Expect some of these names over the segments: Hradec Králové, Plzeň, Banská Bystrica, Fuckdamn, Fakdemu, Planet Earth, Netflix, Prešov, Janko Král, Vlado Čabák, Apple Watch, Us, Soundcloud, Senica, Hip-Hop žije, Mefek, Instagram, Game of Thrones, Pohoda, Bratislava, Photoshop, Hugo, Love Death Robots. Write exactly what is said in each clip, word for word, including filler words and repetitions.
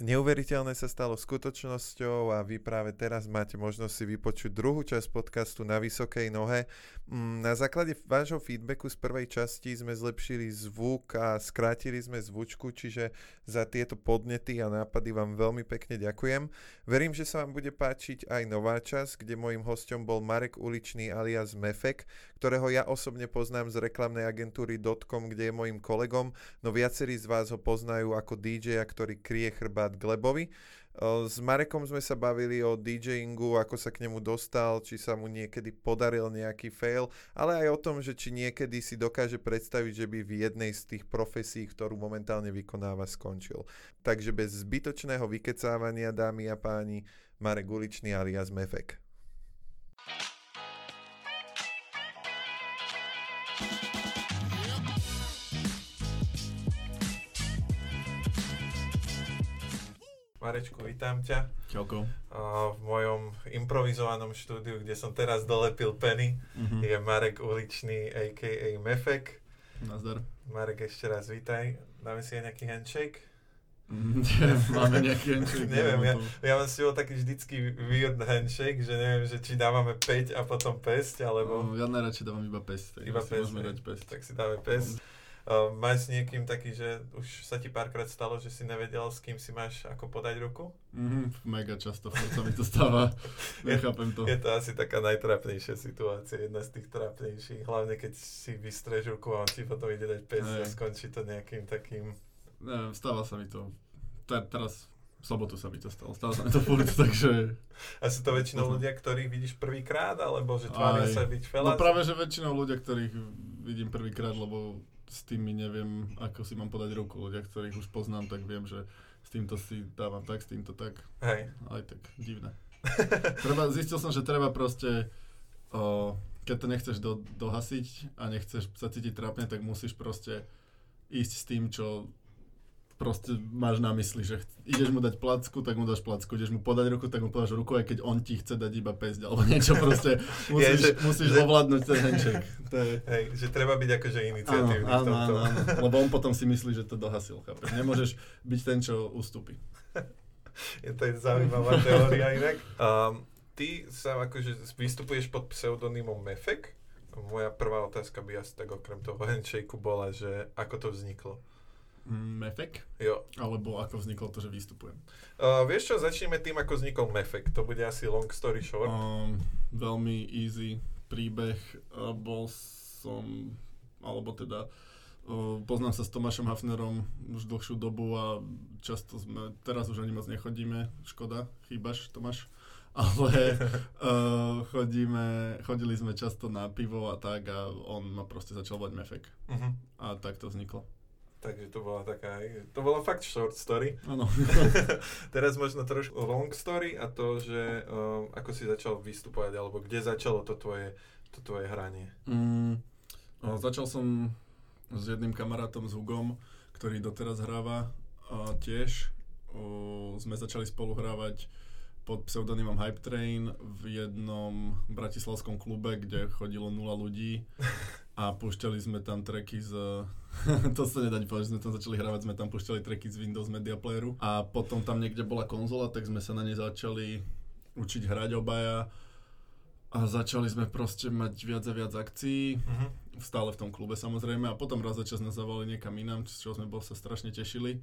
Neuveriteľné sa stalo skutočnosťou a vy práve teraz máte možnosť si vypočuť druhú časť podcastu Na vysokej nohe. Na základe vášho feedbacku z prvej časti sme zlepšili zvuk a skrátili sme zvučku, čiže za tieto podnety a nápady vám veľmi pekne ďakujem. Verím, že sa vám bude páčiť aj nová časť, kde mojím hosťom bol Marek Uličný alias Mefek, ktorého ja osobne poznám z reklamnej agentúry Dotcom, kde je mojím kolegom, no viacerí z vás ho poznajú ako dý džeja, ktorý kryje chrbát Glebovi. S Marekom sme sa bavili o DJingu, ako sa k nemu dostal, či sa mu niekedy podaril nejaký fail, ale aj o tom, že či niekedy si dokáže predstaviť, že by v jednej z tých profesí, ktorú momentálne vykonáva, skončil. Takže bez zbytočného vykecávania, dámy a páni, Marek Uličný alias Mefek. Marečku, vítam ťa Čauko. Uh, v mojom improvizovanom štúdiu, kde som teraz dolepil peny, mm-hmm. je Marek Uličný á ká á. Mefek. Nazdar. Marek, ešte raz vítaj. Dáme si aj nejaký handshake? Mm, nie, máme nejaký handshake. neviem, ja, ja mám s tebou taký vždycky weird handshake, že neviem, že či dávame päť a potom pesť, alebo... No, ja najradšej dávam iba pesť, tak iba si môžeme dať pesť. Tak si dáme pesť. Uh, máš s niekým taký, že už sa ti párkrát stalo, že si nevedel, s kým si máš ako podať ruku? Mm, mega často, sa mi to stáva, nechápem to. Je, je to asi taká najtrápnejšia situácia, jedna z tých trápnejších, hlavne keď si vystrieš ruku a on ti potom ide dať pes a skončí to nejakým takým... Ne, stáva sa mi to, T- teraz v sobotu sa mi to stalo, stáva sa mi to furt, takže... A sú to väčšinou no, ľudia, ktorých vidíš prvýkrát, alebo že tvária sa byť felác? No práve, že väčšinou ľudia, ktorých vidím prvýkrát, lebo... S tými neviem, ako si mám podať ruku. Ľudia, ktorých už poznám, tak viem, že s týmto si dávam tak, s týmto tak. Hej. Aj tak, divné. treba, zistil som, že treba proste, o, keď to nechceš do, dohasiť a nechceš sa cítiť trápne, tak musíš proste ísť s tým, čo proste máš na mysli, že chc- ideš mu dať placku, tak mu dáš placku, ideš mu podať ruku, tak mu podáš ruku, aj keď on ti chce dať iba pesť alebo niečo, proste musíš, je, že, musíš že... ovládnuť ten handshake. Hej, že treba byť akože iniciatívny áno, v tomto. Áno, áno, lebo on potom si myslí, že to dohasil, chápeš. Nemôžeš byť ten, čo ustúpi. Je to zaujímavá teória inak. Um, ty sa akože vystupuješ pod pseudonymom Mefek. Moja prvá otázka by asi tak okrem toho handshakeu bola, že ako to vzniklo? Mefek? Jo. Alebo ako vzniklo to, že vystupujem? Uh, vieš čo, začneme tým, ako vznikol Mefek. To bude asi long story short. Um, veľmi easy príbeh. Uh, bol som, alebo teda, uh, poznám sa s Tomášom Hafnerom už dlhšiu dobu a často sme, teraz už ani moc nechodíme. Škoda, chýbaš Tomáš. Ale uh, chodíme, chodili sme často na pivo a tak a on ma proste začal volať Mefek. Uh-huh. A tak to vzniklo. Takže to bola taká, to bola fakt short story. Áno. Teraz možno trošku long story a to, že um, ako si začal vystupovať, alebo kde začalo to tvoje, to tvoje hranie? Mm, o, začal som s jedným kamarátom, s Hugom, ktorý doteraz hráva a tiež. O, sme začali spolu hrávať pod pseudonymom Hype Train v jednom bratislavskom klube, kde chodilo nula ľudí. A púšťali sme tam tracky z... to sa nedá povedať, že sme tam začali hrávať, sme tam púšťali tracky z Windows Media Playeru. A potom tam niekde bola konzola, tak sme sa na nej začali učiť hrať obaja. A začali sme proste mať viac a viac akcií. Uh-huh. Stále v tom klube samozrejme. A potom raz za čas nás zavolali niekam inám, z čoho sme bol sa strašne tešili.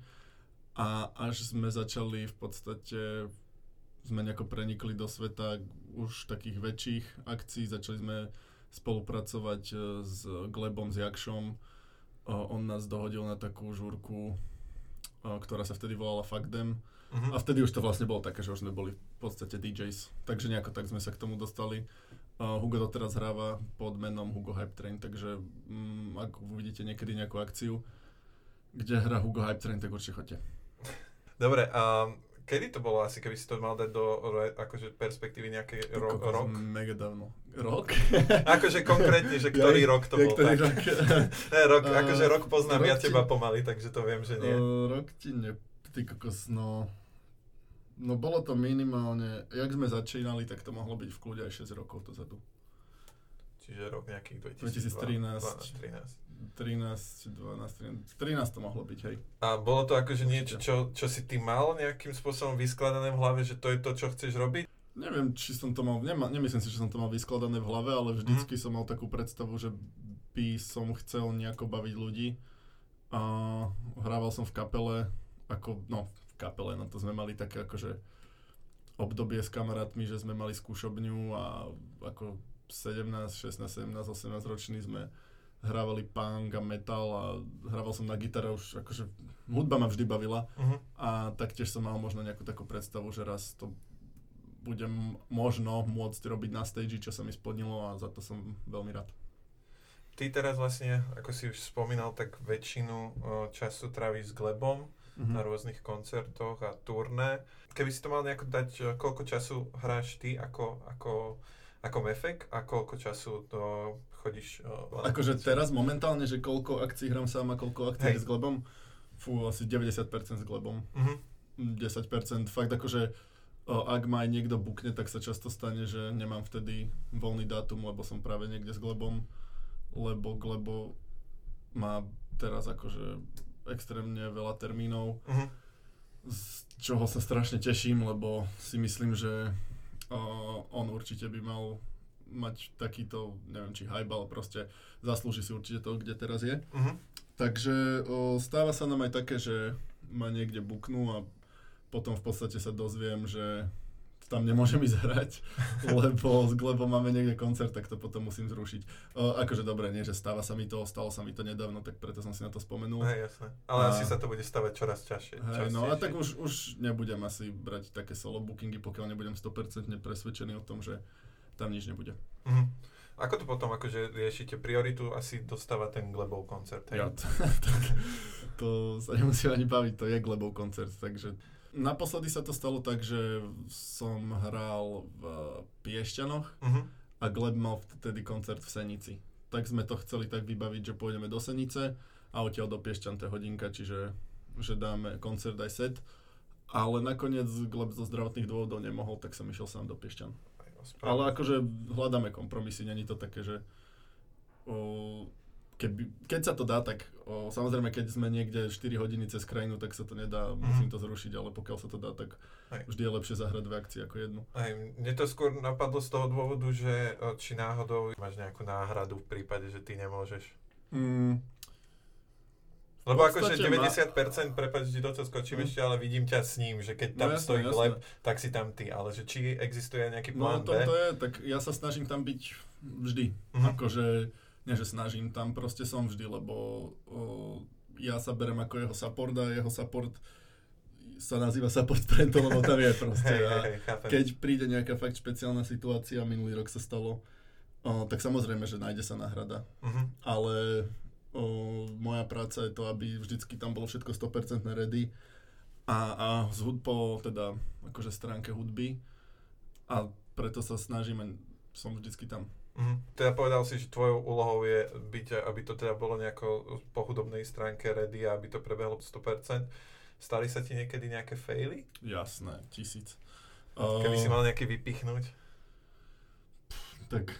A až sme začali v podstate... sme nejako prenikli do sveta už takých väčších akcií. Začali sme spolupracovať s Glebom, s Jakšom. On nás dohodil na takú žúrku, ktorá sa vtedy volala Fakdem. Uh-huh. A vtedy už to vlastne bolo také, že už sme boli v podstate dý džejs. Takže nejako tak sme sa k tomu dostali. Hugo to teraz hráva pod menom Hugo Hype Train, takže mm, ak uvidíte niekedy nejakú akciu, kde hrá Hugo Hype Train, tak určite choďte. Dobre, a um... kedy to bolo asi, keby si to mal dať do akože perspektívy nejaký ro- rok? Mega dávno. Rok? Akože konkrétne, že ktorý ja, rok to bol tak. Rok? ne, rok, uh, akože rok poznám rok ja ti... teba pomaly, takže to viem, že nie. Uh, rok ti ne... Ty kokos, no... No bolo to minimálne, jak sme začínali, tak to mohlo byť v kľude aj šesť rokov dozadu. Čiže rok nejakých dvetisíctrinásť. dvetisíctrinásť. trinásť, dvanásť, trinásť to mohlo byť, hej. A bolo to akože niečo, čo, čo si ty mal nejakým spôsobom vyskladané v hlave, že to je to, čo chceš robiť? Neviem, či som to mal, nema, nemyslím si, že som to mal vyskladané v hlave, ale vždycky mm. som mal takú predstavu, že by som chcel nejako baviť ľudí. A hrával som v kapele, ako, no v kapele, no to sme mali také akože obdobie s kamarátmi, že sme mali skúšobňu a ako sedemnásť, šestnásť, sedemnásť, osemnásť roční sme hrávali punk a metal a hrával som na gitare, už akože hudba ma vždy bavila uh-huh. a taktiež som mal možno nejakú takú predstavu, že raz to budem možno môcť robiť na stage, čo sa mi splnilo a za to som veľmi rád. Ty teraz vlastne, ako si už spomínal, tak väčšinu času tráviš s Glebom uh-huh. na rôznych koncertoch a turné. Keby si to mal nejako dať, koľko času hráš ty ako, ako Ako Mefek a koľko času to chodíš? Uh, akože teraz momentálne, že koľko akcií hrám sám a koľko akcií hey. s Glebom? Fú, asi deväťdesiat percent s Glebom. Uh-huh. desať percent fakt akože uh, ak ma aj niekto bukne, tak sa často stane, že nemám vtedy voľný dátum, lebo som práve niekde s Glebom. Lebo Glebo má teraz akože extrémne veľa termínov, uh-huh. z čoho sa strašne teším, lebo si myslím, že Uh, on určite by mal mať takýto, neviem či hype, ale proste zaslúži si určite to, kde teraz je. Uh-huh. Takže uh, stáva sa nám aj také, že ma niekde buknú a potom v podstate sa dozviem, že tam nemôžem ísť hrať, lebo s Glebom máme niekde koncert, tak to potom musím zrušiť. Uh, akože dobre, nie, že stáva sa mi to, stalo sa mi to nedávno, tak preto som si na to spomenul. Hej, jasné. Ale a asi sa to bude stavať čoraz častejšie. Hej, no a tak už, už nebudem asi brať také solo bookingy, pokiaľ nebudem sto percent presvedčený o tom, že tam nič nebude. Uh-huh. Ako to potom akože riešite? Prioritu asi dostáva ten Glebov koncert, hej? Ja, to, to, to sa nemusím ani baviť, to je Glebov koncert, takže... Naposledy sa to stalo tak, že som hral v Piešťanoch uh-huh. a Gleb mal vtedy koncert v Senici. Tak sme to chceli tak vybaviť, že pôjdeme do Senice a odtiaľ do Piešťan, to je hodinka, čiže že dáme koncert aj set. Ale nakoniec Gleb zo zdravotných dôvodov nemohol, tak som išiel sám do Piešťan. Ale akože hľadáme kompromisy, není to také, že... O, Keby, keď sa to dá, tak o, samozrejme, keď sme niekde štyri hodiny cez krajinu, tak sa to nedá, musím to zrušiť, ale pokiaľ sa to dá, tak Hej. vždy je lepšie zahrať dve akcie ako jednu. Hej, mne to skôr napadlo z toho dôvodu, že či náhodou máš nejakú náhradu v prípade, že ty nemôžeš. Mm. Lebo akože deväťdesiat percent, prepáč, do toho skočím mm. ešte, ale vidím ťa s ním, že keď tam no, jasne, stojí Gleb, tak si tam ty, ale že či existuje nejaký plán B? No to, to je, tak ja sa snažím tam byť vždy, mm-hmm. akože... Nie, že snažím, tam proste som vždy, lebo o, ja sa berem ako jeho support a jeho support sa nazýva support preto, lebo tam je proste. Hey, hey, hey, keď príde nejaká fakt špeciálna situácia, minulý rok sa stalo, o, tak samozrejme, že nájde sa náhrada. Uh-huh. Ale o, moja práca je to, aby vždycky tam bolo všetko sto percent ready a, a z hudbo, teda akože stránke hudby a preto sa snažím, som vždycky tam. Mm. Teda povedal si, že tvojou úlohou je byť, aby to teda bolo nejako po hudobnej stránke ready a aby to prebehlo sto percent. Stali sa ti niekedy nejaké faily? Jasné, tisíc. Keby uh, si mal nejaký vypichnúť? Tak...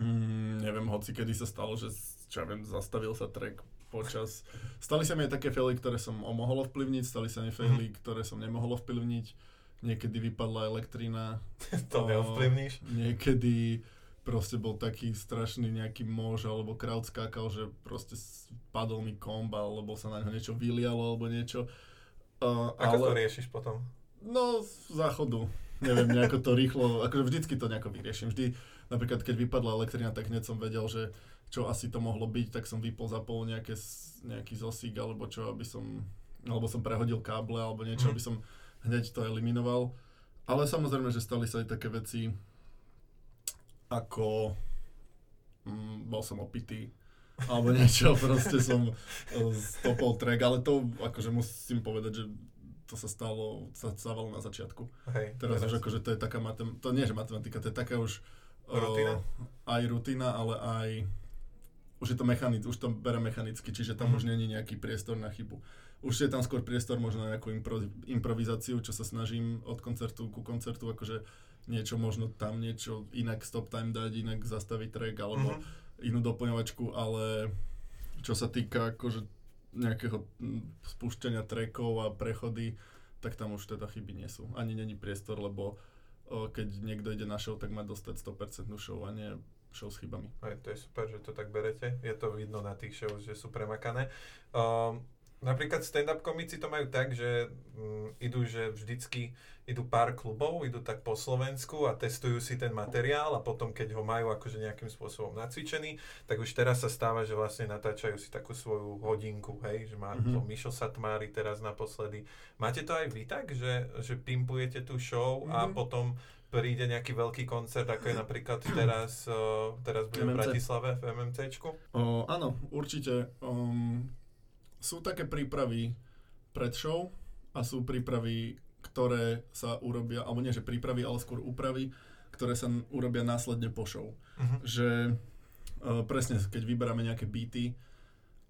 Mm, neviem, hoci kedy sa stalo, že čo ja viem, zastavil sa track počas... Stali sa mi aj také faily, ktoré som mohol ovplyvniť, stali sa mi faily, mm. ktoré som nemohol ovplyvniť. Niekedy vypadla elektrina. To neovplyvníš. Niekedy proste bol taký strašný nejaký môž alebo crowd skákal, že proste padol mi komb alebo sa na ňo niečo vylialo alebo niečo. Uh, Ako ale... to riešiš potom? No z záchodu. Neviem, nejako to rýchlo, akože vždycky to nejako vyriešim. Vždy, napríklad keď vypadla elektrina, tak hneď som vedel, že čo asi to mohlo byť, tak som vypol zapol nejaké, nejaký zosík alebo čo, aby som, alebo som prehodil káble alebo niečo, mm. aby som hneď to eliminoval, ale samozrejme, že stali sa aj také veci, ako mm, bol som opitý, alebo niečo, proste som stopol track, ale to akože musím povedať, že to sa stalo, sa stávalo na začiatku. Hej, teraz už akože to je taká matematika, to nie je matematika, to je taká už rutina. O, aj rutina, ale aj už je to mechanic, už to bere mechanicky, čiže tam mm. už nie je nejaký priestor na chybu. Už je tam skôr priestor možno na nejakú impro, improvizáciu, čo sa snažím od koncertu ku koncertu, akože niečo možno tam niečo inak stop time dať, inak zastaviť track, alebo mm-hmm. inú doplňovačku, ale čo sa týka akože nejakého spúšťania trackov a prechody, tak tam už teda chyby nie sú. Ani není priestor, lebo o, keď niekto ide na show, tak má dostať sto percent show a nie show s chybami. Aj, to je super, že to tak berete. Je to vidno na tých show, že sú premakané. Um, Napríklad stand-up komici to majú tak, že um, idú, že vždycky idú pár klubov, idú tak po Slovensku a testujú si ten materiál a potom, keď ho majú akože nejakým spôsobom nacvičený, tak už teraz sa stáva, že vlastne natáčajú si takú svoju hodinku, hej, že má mm-hmm. to Mišo Satmári teraz naposledy. Máte to aj vy tak, že, že pimpujete tú show mm-hmm. a potom príde nejaký veľký koncert, ako je napríklad teraz, uh, teraz bude v Bratislave v em em céčku? O, áno, určite. Um... Sú také prípravy pred show a sú prípravy, ktoré sa urobia, alebo nie, že prípravy, ale skôr úpravy, ktoré sa urobia následne po show. Uh-huh. Že uh, presne, keď vyberáme nejaké beaty,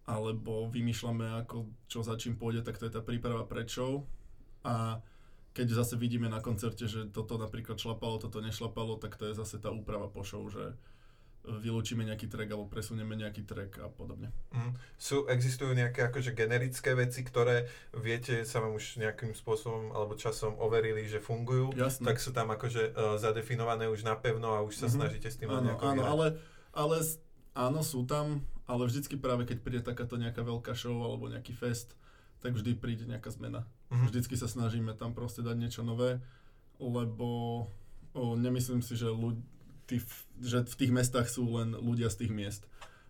alebo vymýšľame, ako, čo za čím pôjde, tak to je tá príprava pred show. A keď zase vidíme na koncerte, že toto napríklad šlapalo, toto nešlapalo, tak to je zase tá úprava po show, že vylúčime nejaký track alebo presunieme nejaký track a podobne. Mm. Sú, existujú nejaké akože generické veci, ktoré viete, sa vám už nejakým spôsobom alebo časom overili, že fungujú. Jasne. Tak sú tam akože uh, zadefinované už napevno a už sa mm-hmm. snažíte s tým nejako áno, ale, ale áno, sú tam, ale vždycky práve keď príde takáto nejaká veľká show alebo nejaký fest, tak vždy príde nejaká zmena. Mm-hmm. Vždycky sa snažíme tam proste dať niečo nové, lebo oh, nemyslím si, že ľudí že v tých mestách sú len ľudia z tých miest.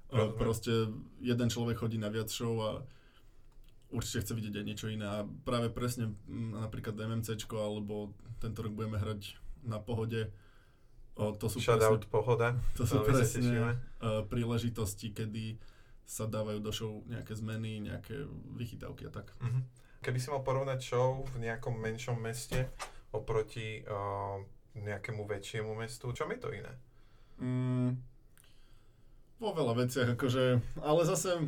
Rozumiem. Proste jeden človek chodí na viac show a určite chce vidieť aj niečo iné. A práve presne napríklad em em céčko, alebo tento rok budeme hrať na Pohode. O, to sú Shout presne, out Pohoda. To sú presne príležitosti, kedy sa dávajú do show nejaké zmeny, nejaké vychytávky a tak. Mhm. Keby si mal porovnať show v nejakom menšom meste oproti uh, nejakému väčšiemu mestu. Čom je to iné? Mm, vo veľa veciach, akože, ale zase,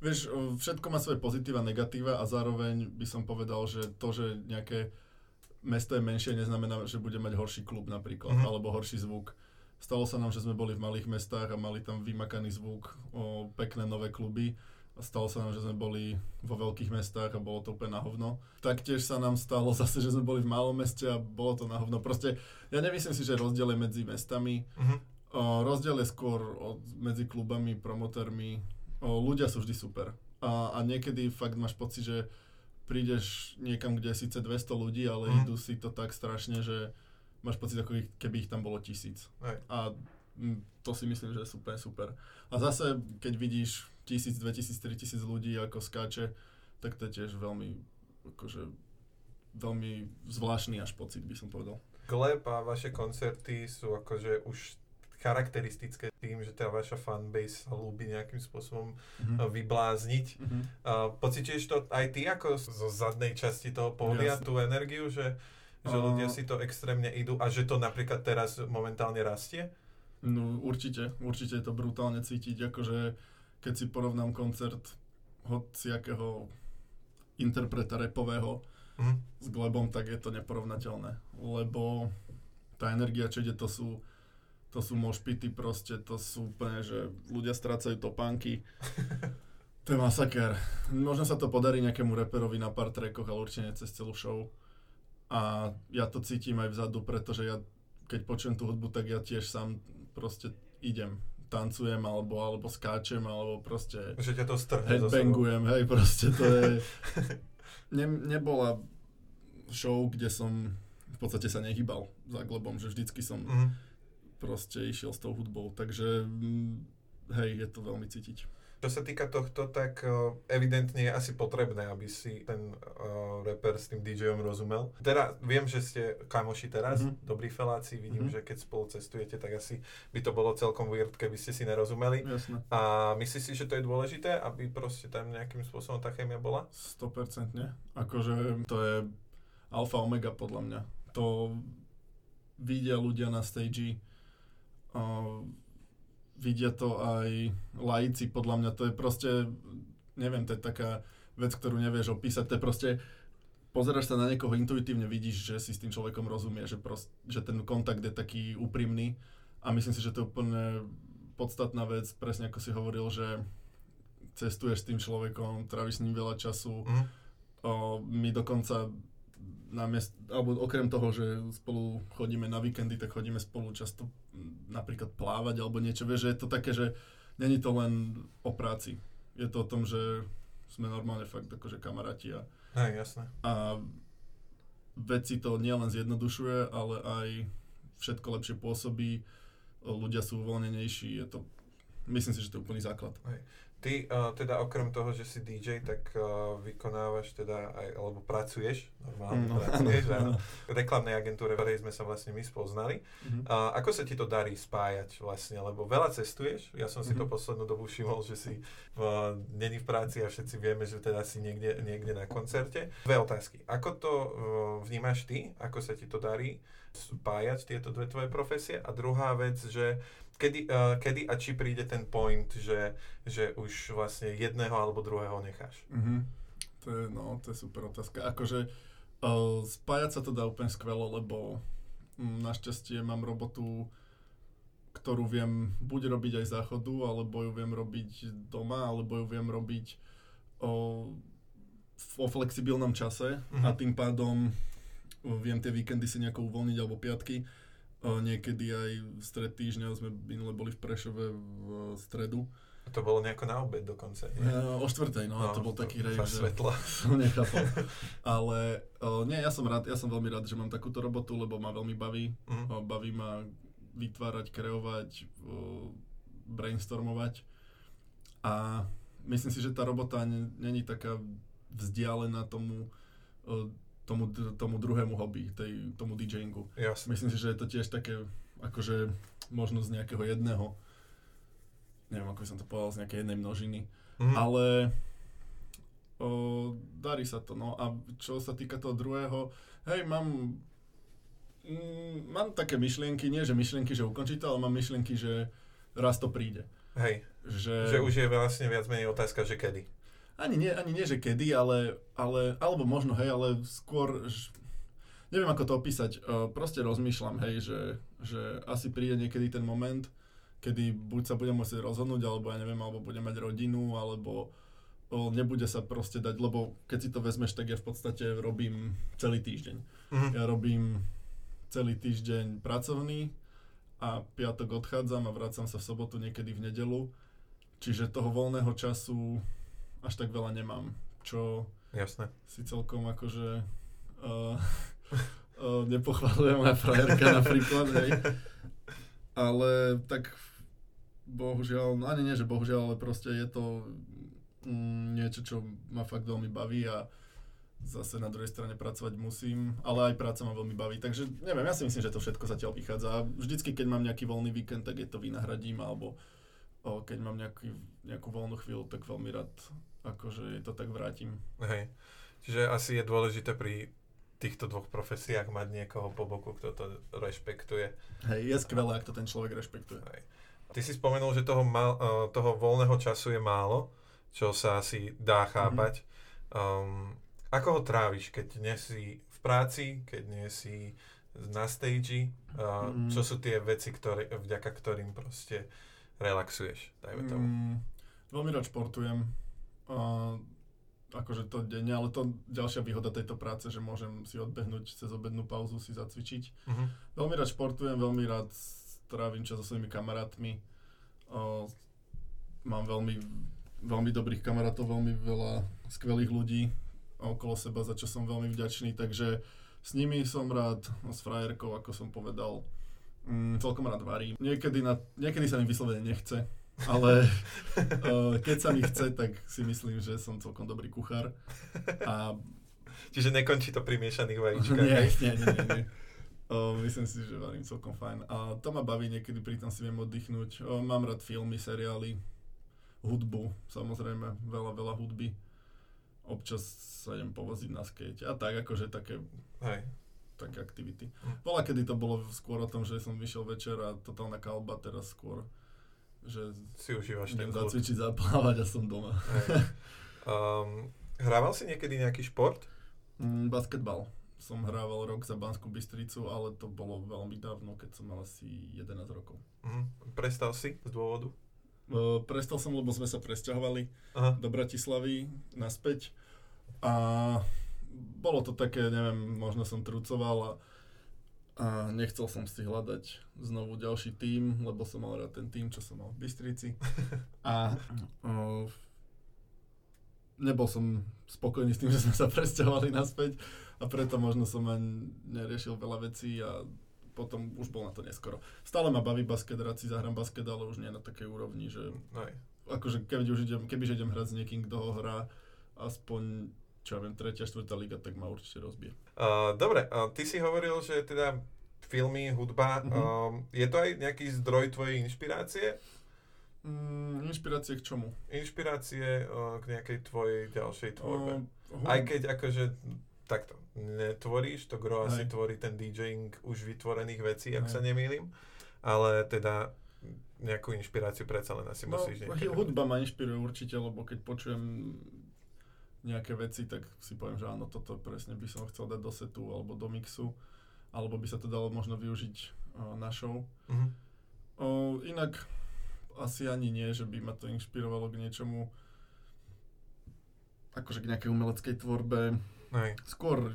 vieš, všetko má svoje pozitíva, negatíva a zároveň by som povedal, že to, že nejaké mesto je menšie, neznamená, že bude mať horší klub napríklad, mm-hmm. alebo horší zvuk. Stalo sa nám, že sme boli v malých mestách a mali tam vymakaný zvuk, o, pekné nové kluby. Stalo sa nám, že sme boli vo veľkých mestách a bolo to úplne na hovno. Taktiež sa nám stalo zase, že sme boli v malom meste a bolo to na hovno. Proste ja nemyslím si, že rozdiel je medzi mestami. Uh-huh. O, rozdiel je skôr od, medzi klubami, promotérmi. O, ľudia sú vždy super. A, a niekedy fakt máš pocit, že prídeš niekam, kde je síce dvesto ľudí, ale uh-huh. idú si to tak strašne, že máš pocit, ako ich, keby ich tam bolo tisíc. Hey. A to si myslím, že je úplne super. A zase, keď vidíš tisíc, dve tisíc, tri tisíc ľudí ako skáče, tak to je tiež veľmi, akože, veľmi zvláštny až pocit, by som povedal. Gleb a vaše koncerty sú akože už charakteristické tým, že tá vaša fanbase ľúbi nejakým spôsobom mm-hmm. vyblázniť. Mm-hmm. Uh, pocítiš to aj ty ako zo zadnej časti toho pohodia, tú energiu, že, že uh... ľudia si to extrémne idú a že to napríklad teraz momentálne rastie? No určite, určite je to brutálne cítiť, akože keď si porovnám koncert hociakého interpreta rapového mm. s Glebom, tak je to neporovnateľné, lebo tá energia, čo ide, to sú, to sú mošpity proste, to sú úplne, že ľudia strácajú topánky, to je masakér. Možno sa to podarí nejakému reperovi na pár trackoch, ale určite nie cez celú show. A ja to cítim aj vzadu, pretože ja, keď počujem tú hudbu, tak ja tiež sám proste idem. Tancujem, alebo, alebo skáčem, alebo proste že ťa to strhne headbangujem, hej, proste to je ne, nebola show, kde som v podstate sa nehýbal za Glebom, že vždycky som mm-hmm. proste išiel s tou hudbou, takže hej, je to veľmi cítiť. Čo sa týka tohto, tak evidentne je asi potrebné, aby si ten uh, rapper s tým DJom rozumel. Teraz viem, že ste kamoši teraz, mm-hmm. dobrí feláci, vidím, mm-hmm. že keď spolu cestujete, tak asi by to bolo celkom weird, keby ste si nerozumeli. Jasne. A myslíš si, že to je dôležité, aby proste tam nejakým spôsobom tá chémia bola? sto percent nie. Akože to je alfa omega podľa mňa. To vidia ľudia na stage, uh, vidia to aj laici, podľa mňa to je proste, neviem, to je taká vec, ktorú nevieš opísať, to je proste, pozeráš sa na niekoho, intuitívne vidíš, že si s tým človekom rozumie, že, prost, že ten kontakt je taký úprimný a myslím si, že to je úplne podstatná vec, presne ako si hovoril, že cestuješ s tým človekom, tráviš s ním veľa času. Mm. O, my dokonca na miest, alebo okrem toho, že spolu chodíme na víkendy, tak chodíme spolu často napríklad plávať alebo niečo, vieš, že je to také, že není to len o práci. Je to o tom, že sme normálne fakt akože kamaráti a, hey, jasné. A veci to nielen zjednodušuje, ale aj všetko lepšie pôsobí, ľudia sú uvoľnenejší, je to, myslím si, že to je úplný základ. Hej. Ty uh, teda okrem toho, že si dý džej, tak uh, vykonávaš teda aj, alebo pracuješ, normálne no, pracuješ no, no. v reklamnej agentúre, ktorej sme sa vlastne my spoznali. Mm-hmm. Uh, ako sa ti to darí spájať vlastne, lebo veľa cestuješ, ja som si mm-hmm. to poslednú dobu všimol, že si uh, není v práci a všetci vieme, že teda si niekde, niekde na koncerte. Dve otázky, ako to uh, vnímaš ty, ako sa ti to darí spájať tieto dve tvoje profesie a druhá vec, že Kedy, uh, kedy a či príde ten point, že, že už vlastne jedného alebo druhého necháš? Mm-hmm. To je, no, to je super otázka. Akože uh, spájať sa to dá úplne skvelo, lebo um, našťastie mám robotu, ktorú viem buď robiť aj záchodu, alebo ju viem robiť doma, alebo ju viem robiť uh, vo flexibilnom čase mm-hmm. a tým pádom viem tie víkendy si nejako uvoľniť alebo piatky. Niekedy aj v stred týždňa sme minule boli v Prešove v stredu. A to bolo nejako na obed dokonca, nie? O štvrtej, no, no to bol to taký rejv, že svetla. Som nechápal. Ale o, nie, ja som rád, ja som veľmi rád, že mám takúto robotu, lebo ma veľmi baví. Mm. O, baví ma vytvárať, kreovať, o, brainstormovať. A myslím si, že tá robota není taká vzdialená tomu o, Tomu, tomu druhému hobby, tej, tomu DJingu. Jasne. Myslím si, že je to tiež také, akože možno z nejakého jedného, neviem, ako by som to povedal, z nejakej jednej množiny, mm. ale o, darí sa to, no a čo sa týka toho druhého, hej, mám, mm, mám také myšlienky, nie že myšlienky, že ukončí to, ale mám myšlienky, že raz to príde. Hej, že, že už je vlastne viac menej otázka, že kedy. Ani nie, ani nie, že kedy, ale, ale, alebo možno, hej, ale skôr, ž, neviem ako to opísať, uh, proste rozmýšľam, hej, že, že asi príde niekedy ten moment, kedy buď sa budem musieť rozhodnúť, alebo ja neviem, alebo budem mať rodinu, alebo uh, nebude sa proste dať, lebo keď si to vezmeš, tak ja v podstate robím celý týždeň. Mhm. Ja robím celý týždeň pracovný a piatok odchádzam a vracam sa v sobotu, niekedy v nedeľu, čiže toho voľného času až tak veľa nemám, čo jasné. Si celkom akože uh, uh, nepochváluje moja frajerka napríklad, hej. Ale tak bohužiaľ, ani nie, že bohužiaľ, ale proste je to um, niečo, čo ma fakt veľmi baví a zase na druhej strane pracovať musím, ale aj práca ma veľmi baví, takže neviem, ja si myslím, že to všetko zatiaľ vychádza a vždycky, keď mám nejaký voľný víkend, tak je to vynahradím, alebo o, keď mám nejaký, nejakú voľnú chvíľu, tak veľmi rád akože to tak vrátim. Hej. Čiže asi je dôležité pri týchto dvoch profesiách mať niekoho po boku, kto to rešpektuje. Hej, je skvelé, ak to ten človek rešpektuje. Hej. Ty si spomenul, že toho, mal, toho voľného času je málo, čo sa asi dá chápať. Mm-hmm. Um, ako ho tráviš, keď nie si v práci, keď nie si na stage? Uh, mm-hmm. Čo sú tie veci, ktoré, vďaka ktorým proste relaxuješ, dajme tomu? Mm, veľmi rád športujem, uh, akože to denne, ale to ďalšia výhoda tejto práce, že môžem si odbehnúť cez obednú pauzu, si zacvičiť. Uh-huh. Veľmi rád športujem, veľmi rád trávim čas so svojimi kamarátmi. Uh, mám veľmi, veľmi dobrých kamarátov, veľmi veľa skvelých ľudí okolo seba, za čo som veľmi vďačný, takže s nimi som rád, no, s frajerkou, ako som povedal. Mm, celkom rád varím. Niekedy, na, niekedy sa mi vyslovene nechce, ale uh, keď sa mi chce, tak si myslím, že som celkom dobrý kuchár. A čiže nekončí to pri miešaných vajíčkach? Nie, nie, nie, nie, nie. Uh, myslím si, že varím celkom fajn. A to ma baví, niekedy pritom si viem oddychnúť. Uh, mám rád filmy, seriály, hudbu, samozrejme, veľa, veľa hudby. Občas sa idem povoziť na skate a tak, akože také... Hej. Také aktivity. Bola, kedy to bolo skôr o tom, že som vyšiel večer a totálna kalba, teraz skôr, že si užívaš ten kľud. Zacvičiť, zaplávať a som doma. Um, hrával si niekedy nejaký šport? Mm, basketbal som hrával rok za Banskú Bystricu, ale to bolo veľmi dávno, keď som mal asi jedenásť rokov. Mm. Prestal si z dôvodu? E, prestal som, lebo sme sa presťahovali Aha. do Bratislavy naspäť a bolo to také, neviem, možno som trucoval a, a nechcel som si hľadať znovu ďalší tím, lebo som mal rád ten tím, čo som mal v Bystrici a e, nebol som spokojný s tým, že sme sa presťahovali naspäť a preto možno som ani neriešil veľa vecí a potom už bol na to neskoro. Stále ma baví basket, rád si zahrám basket, ale už nie na takej úrovni, že Aj. akože keď už idem, kebyže idem hrať s niekým, kto ho hrá aspoň, čo ja viem, tretia, štvrtá liga, tak ma určite rozbije. Uh, dobre, uh, ty si hovoril, že teda filmy, hudba, uh-huh. um, je to aj nejaký zdroj tvojej inšpirácie? Mm, inšpirácie k čomu? Inšpirácie uh, k nejakej tvojej ďalšej tvorbe. Uh, Aj keď akože takto netvoríš, to gro asi tvorí ten DJing už vytvorených vecí, ak Aj. sa nemýlim, ale teda nejakú inšpiráciu predsa len asi no, musíš niekedy. Hudba ma inšpiruje určite, lebo keď počujem nejaké veci, tak si poviem, že áno, toto presne by som chcel dať do setu alebo do mixu, alebo by sa to dalo možno využiť uh, na show. Uh-huh. Uh, inak asi ani nie, že by ma to inšpirovalo k niečomu, akože k nejakej umeleckej tvorbe. Aj. Skôr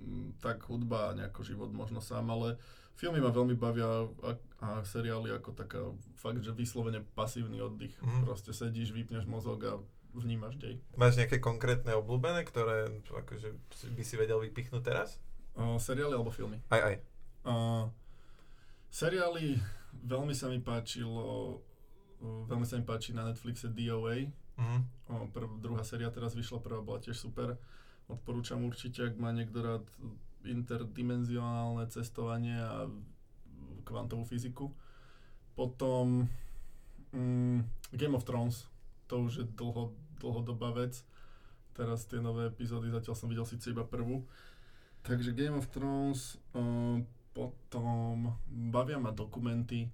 m, tak hudba a nejako život možno sám, ale filmy ma veľmi bavia a, a seriály ako taká fakt, že vyslovene pasívny oddych. Mm. Proste sedíš, vypneš mozog a vnímaš dej. Máš nejaké konkrétne obľúbené, ktoré akože by si vedel vypichnúť teraz? O, seriály alebo filmy? Aj, aj. O, seriály veľmi sa mi páčilo... Veľmi sa mi páči na Netflixe dé ó á, mm. prv, druhá séria teraz vyšla, prvá bola tiež super. Odporúčam určite, ak má niekto rád interdimenzionálne cestovanie a kvantovú fyziku. Potom mm, Game of Thrones, to už je dlho, dlhodobá vec. Teraz tie nové epizódy, zatiaľ som videl síce iba prvú. Takže Game of Thrones, uh, potom bavia ma dokumenty.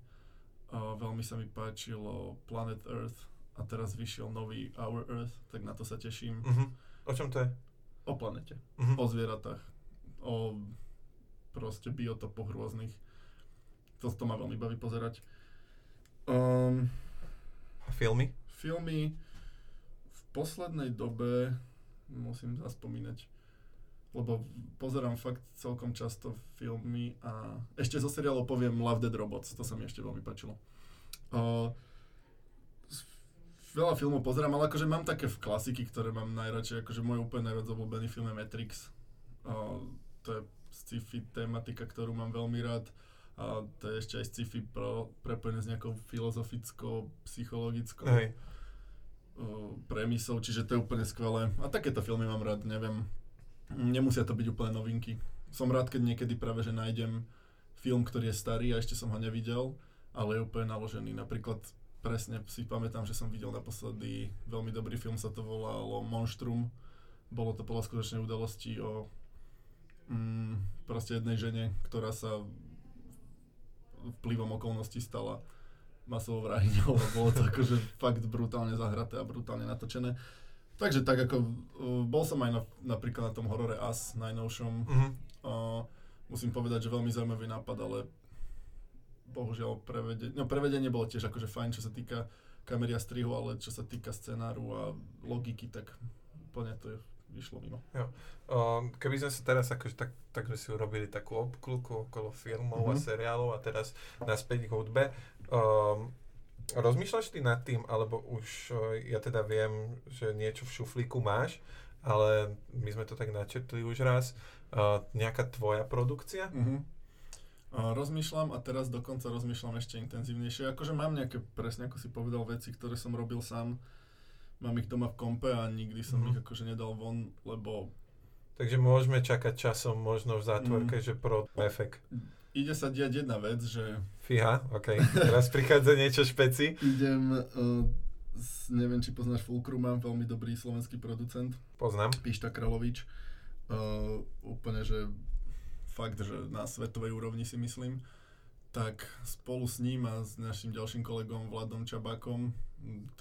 Uh, veľmi sa mi páčilo Planet Earth a teraz vyšiel nový Our Earth, tak na to sa teším. Uh-huh. O čom to je? O planete, uh-huh. o zvieratách, o proste biotopoch rôznych. To, to ma veľmi baví pozerať. Um, filmy? Filmy v poslednej dobe musím zaspomínať, lebo pozerám fakt celkom často filmy a ešte zo seriálu poviem Love Death Robots, to sa mi ešte veľmi páčilo. Uh, veľa filmov pozerám, ale akože mám také klasiky, ktoré mám najradšej, akože môj úplne najviac obľúbený film je Matrix. Uh, to je sci-fi tematika, ktorú mám veľmi rád a uh, to je ešte aj sci-fi prepojené s nejakou filozofickou, psychologickou hey. uh, premisou, čiže to je úplne skvelé. A takéto filmy mám rád, neviem. Nemusia to byť úplne novinky. Som rád, keď niekedy práve, že nájdem film, ktorý je starý a ešte som ho nevidel, ale je úplne naložený. Napríklad presne si pamätám, že som videl naposledy veľmi dobrý film, sa to volalo Monstrum. Bolo to podľa skutočnej udalosti o mm, proste jednej žene, ktorá sa vplyvom okolností stala masovou vrahyňou. Bolo to akože fakt brutálne zahraté a brutálne natočené. Takže tak ako, uh, bol som aj na, napríklad na tom horore Us, najnovšom, mm-hmm. uh, musím povedať, že veľmi zaujímavý nápad, ale bohužiaľ prevedenie, no prevedenie bolo tiež akože fajn, čo sa týka kamery a strihu, ale čo sa týka scenáru a logiky, tak úplne to je, vyšlo mimo. Jo. Uh, keby sme sa teraz akože tak, tak si urobili takú obkluku okolo filmov mm-hmm. a seriálov a teraz naspäť k hudbe, um, rozmýšľaš ty nad tým, alebo už ja teda viem, že niečo v šuflíku máš, ale my sme to tak načrtli už raz, uh, nejaká tvoja produkcia? Uh-huh. Uh, rozmýšľam a teraz dokonca rozmýšľam ešte intenzívnejšie. Akože mám nejaké, presne ako si povedal, veci, ktoré som robil sám, mám ich doma v kompe a nikdy som uh-huh. ich akože nedal von, lebo... Takže môžeme čakať časom možno v zátvorke, uh-huh. že pro Mefek. Ide sa diať jedna vec, že... Fíha, okej. Okay. Teraz prichádza niečo špeci. Idem, uh, s, neviem, či poznáš Fulcruma, veľmi dobrý slovenský producent. Poznám. Píšta Královič. Uh, úplne, že fakt, že na svetovej úrovni si myslím. Tak spolu s ním a s našim ďalším kolegom Vladom Čabákom,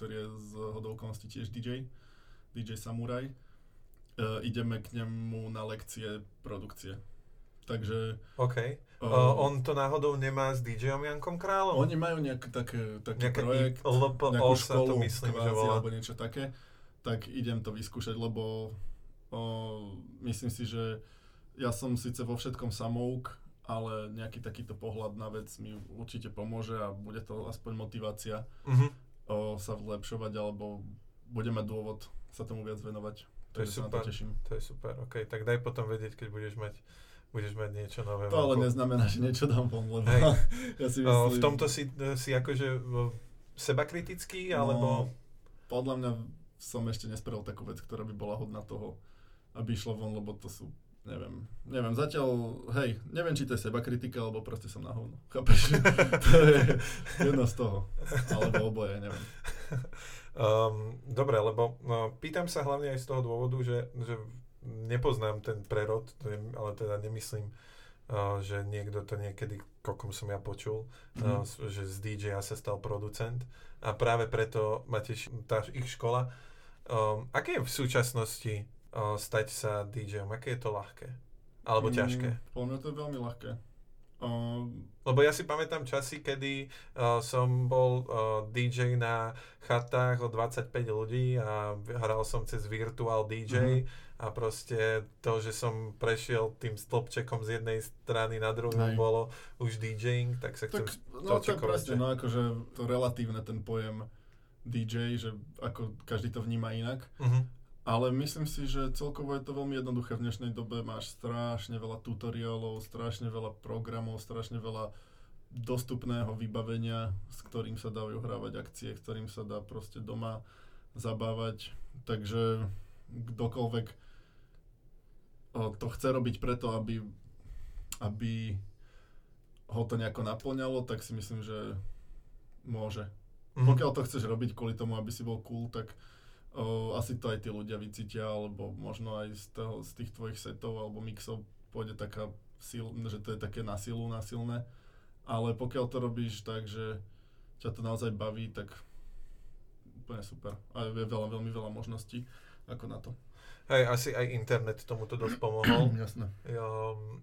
ktorý je z hodou okolností tiež dý džej, dý džej Samuraj, uh, ideme k nemu na lekcie produkcie. Takže... OK. Uh, on to náhodou nemá s dýdžejom Jankom Králom? Oni majú nejaký také, taký nejaké projekt, I L P O nejakú školu, to myslím, kvázi, alebo niečo také. Tak idem to vyskúšať, lebo uh, myslím si, že ja som síce vo všetkom samouk, ale nejaký takýto pohľad na vec mi určite pomôže a bude to aspoň motivácia uh-huh. uh, sa zlepšovať, alebo budeme mať dôvod sa tomu viac venovať. To je super, to je super, OK, tak daj potom vedieť, keď budeš mať, budeš mať niečo nové. To ale neznamená, že niečo dám von, lebo hey. Ja si myslím... V tomto si, si akože sebakritický, alebo... No, podľa mňa som ešte nespravil takú vec, ktorá by bola hodná toho, aby išlo von, lebo to sú, neviem, neviem, zatiaľ, hej, neviem, či to je sebakritika, alebo proste som na hovno, chápeš? To je jedno z toho, alebo oboje, neviem. Um, dobre, lebo no, pýtam sa hlavne aj z toho dôvodu, že, že nepoznám ten prerod, ale teda nemyslím, uh, že niekto to niekedy, kokom som ja počul, mm. uh, že z dýdžeja sa stal producent a práve preto ma teší tá ich škola. Um, aké je v súčasnosti uh, stať sa dýdžejom? Aké je to ľahké? Alebo mm, ťažké? Podľa mňa to je veľmi ľahké. Um, Lebo ja si pamätám časy, kedy uh, som bol uh, dý džej na chatách o dvadsaťpäť ľudí a hral som cez virtual dý džej mm-hmm. a proste to, že som prešiel tým stĺpčekom z jednej strany na druhú, nej. Bolo už DJing, tak sa tak, chcem no, to čakovať. Že... No akože to relatívne ten pojem dý džej, že ako každý to vníma inak, mm-hmm. ale myslím si, že celkovo je to veľmi jednoduché. V dnešnej dobe máš strašne veľa tutoriálov, strašne veľa programov, strašne veľa dostupného vybavenia, s ktorým sa dajú hrávať akcie, s ktorým sa dá proste doma zabávať. Takže kdokoľvek to chce robiť preto, aby, aby ho to nejako naplňalo, tak si myslím, že môže. Mm-hmm. Pokiaľ to chceš robiť kvôli tomu, aby si bol cool, tak O, asi to aj tí ľudia vycítia, alebo možno aj z, toho, z tých tvojich setov alebo mixov pôjde taká síl, že to je také na silu, násilné. Ale pokiaľ to robíš tak, že ťa to naozaj baví, tak úplne super. A je veľa, veľmi veľa možností ako na to. Hej, asi aj internet tomuto dosť pomohol. Jasné. Um,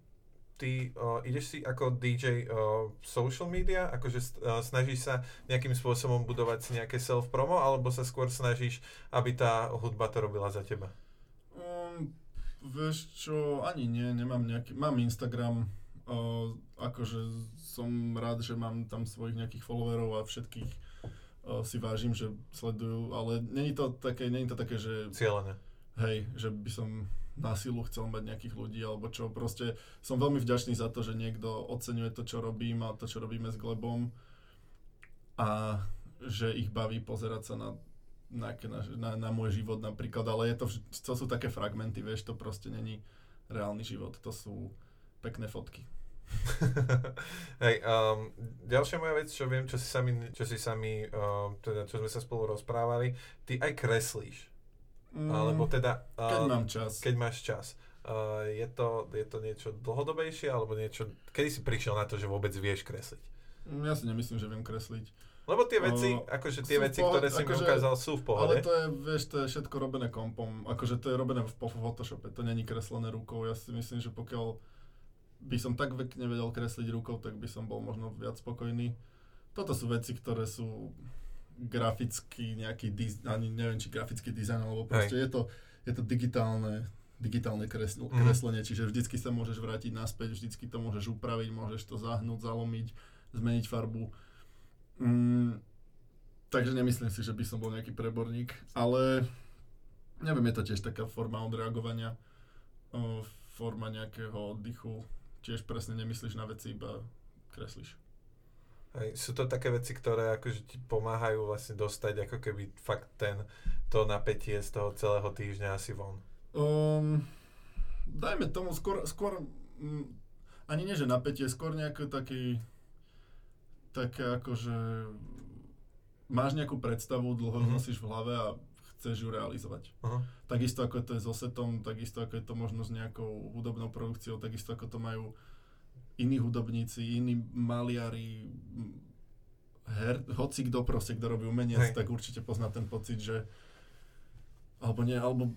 ty uh, ideš si ako dý džej uh, social media, akože uh, snažíš sa nejakým spôsobom budovať si nejaké self-promo, alebo sa skôr snažíš, aby tá hudba to robila za teba? Um, vieš čo, ani nie, nemám nejaký, mám Instagram, uh, akože som rád, že mám tam svojich nejakých followerov a všetkých uh, si vážim, že sledujú, ale není to také, není to také, že... Cielené. Hej, že by som... na silu chcel mať nejakých ľudí, alebo čo, proste som veľmi vďačný za to, že niekto oceňuje to, čo robím a to, čo robíme s Glebom a že ich baví pozerať sa na, na, na, na môj život napríklad, ale je to, to sú také fragmenty, vieš, to proste není reálny život, to sú pekné fotky. Hej, um, ďalšia moja vec, čo viem, čo si sami, čo si sami uh, teda, čo sme sa spolu rozprávali, ty aj kreslíš. Alebo teda, keď uh, mám čas. Keď máš čas. Uh, je, to, je to niečo dlhodobejšie, alebo niečo... Kedy si prišiel na to, že vôbec vieš kresliť? Ja si nemyslím, že viem kresliť. Lebo tie veci, uh, akože tie veci, pohode, ktoré si akože, mi ukázal, sú v pohode. Ale to je, vieš, to je všetko robené kompom. Akože to je robené v Photoshope, to není kreslené rukou. Ja si myslím, že pokiaľ by som tak vekne vedel kresliť rukou, tak by som bol možno viac spokojný. Toto sú veci, ktoré sú... grafický nejaký, diz, ani neviem, či grafický dizajn, alebo proste je to, je to digitálne, digitálne kresl, kreslenie, mm. čiže vždycky sa môžeš vrátiť naspäť, vždycky to môžeš upraviť, môžeš to zahnúť, zalomiť, zmeniť farbu. Mm, takže nemyslím si, že by som bol nejaký preborník, ale neviem, je to tiež taká forma odreagovania, forma nejakého oddychu, tiež presne nemyslíš na veci, iba kreslíš. Hej, sú to také veci, ktoré akože ti pomáhajú vlastne dostať ako keby fakt ten, to napätie z toho celého týždňa asi von? Um, dajme tomu skôr, skôr m, ani nie že napätie, skôr nejaký taký, také akože máš nejakú predstavu, dlho ju nosíš v hlave a chceš ju realizovať. Uh-huh. Takisto ako to je so setom, takisto ako je to možno s nejakou hudobnou produkciou, takisto ako to majú iní hudobníci, iní maliari, her, hocikdo proste, kto robí umenie, tak určite pozná ten pocit, že alebo nie, alebo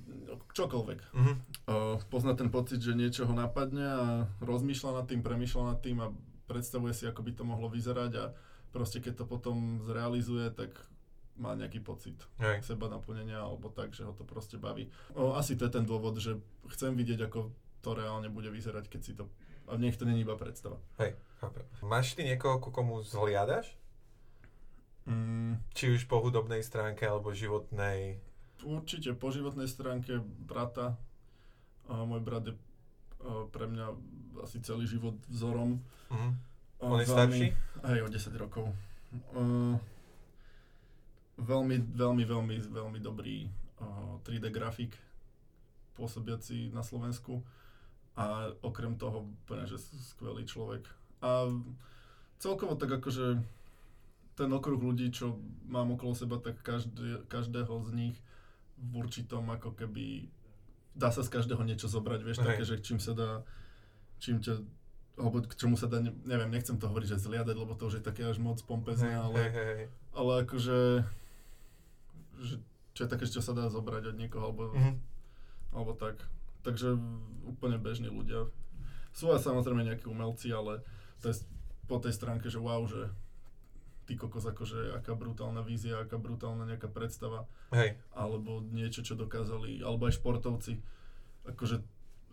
čokoľvek. Mm-hmm. Uh, pozná ten pocit, že niečo ho napadne a rozmýšľa nad tým, premýšľa nad tým a predstavuje si, ako by to mohlo vyzerať a proste keď to potom zrealizuje, tak má nejaký pocit Hej. seba naplnenia alebo tak, že ho to proste baví. O, asi to je ten dôvod, že chcem vidieť, ako to reálne bude vyzerať, keď si to... A nech to nie je iba predstava. Hej, chápem. Máš ty niekoho, ku komu zhliadaš? Mm. Či už po hudobnej stránke alebo životnej? Určite po životnej stránke brata. A môj brat je pre mňa asi celý život vzorom. Mm-hmm. On je starší? Hej, o desať rokov. Uh, Veľmi, veľmi, veľmi, veľmi dobrý uh, tri dé grafik pôsobiaci na Slovensku a okrem toho úplne, že skvelý človek. A celkovo tak akože ten okruh ľudí, čo mám okolo seba, tak každý, každého z nich v určitom ako keby dá sa z každého niečo zobrať, vieš, okay. také, že čím sa dá, čím ťa, alebo k čomu sa dá, neviem, nechcem to hovoriť, že zliadať, lebo to už je také až moc pompezné, hey, ale... Hey, hey. Ale akože, že, čo je také, čo sa dá zobrať od niekoho, alebo, mm-hmm. alebo tak. Takže úplne bežní ľudia. Sú aj samozrejme nejakí umelci, ale to je po tej stránke, že wow, že ty kokos, akože aká brutálna vízia, aká brutálna nejaká predstava. Hej. Alebo niečo, čo dokázali, alebo aj športovci. Akože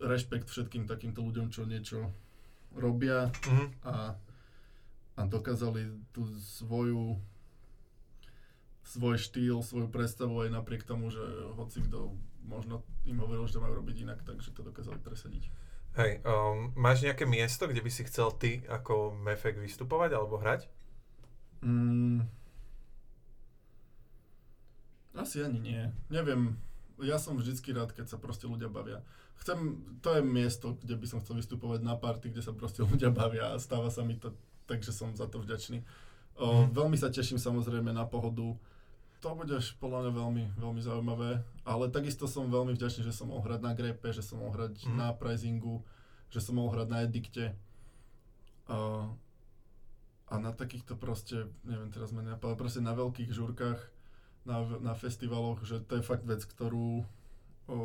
rešpekt všetkým takýmto ľuďom, čo niečo robia mm-hmm. a, a dokázali tú svoju svoj štýl, svoju predstavu aj napriek tomu, že hocikto možno im hovoril, že to majú robiť inak, takže to dokázali presadiť. Hej, um, máš nejaké miesto, kde by si chcel ty ako Mefek vystupovať alebo hrať? Mm, asi ani nie. Neviem, ja som vždycky rád, keď sa proste ľudia bavia. Chcem, to je miesto, kde by som chcel vystupovať na party, kde sa proste ľudia bavia a stáva sa mi to, takže som za to vďačný. O, mm. Veľmi sa teším samozrejme na Pohodu. To bude podľa mňa veľmi, veľmi zaujímavé, ale takisto som veľmi vďačný, že som mohol hrať na Grepe, že som mohol hrať mm. na Prizingu, že som mohol hrať na Edikte. A, a na takýchto proste, neviem teraz ma nenapadá, proste na veľkých žurkách, na, na festivaloch, že to je fakt vec, ktorú o,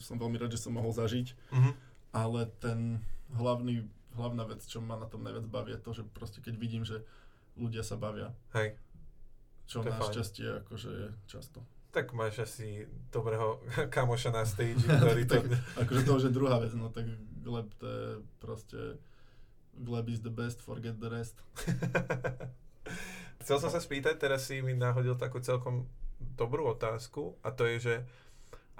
som veľmi rád, že som mohol zažiť. Mm. Ale ten hlavný, hlavná vec, čo ma na tom najviac baví, je to, že proste keď vidím, že ľudia sa bavia. Hej. Čo našťastie akože je často. Tak máš asi dobrého kamoša na stage, ktorý to... akože to už je druhá vec, no tak Gleb to je proste... Gleb is the best, forget the rest. Chcel som sa spýtať, teraz si mi nahodil takú celkom dobrú otázku a to je, že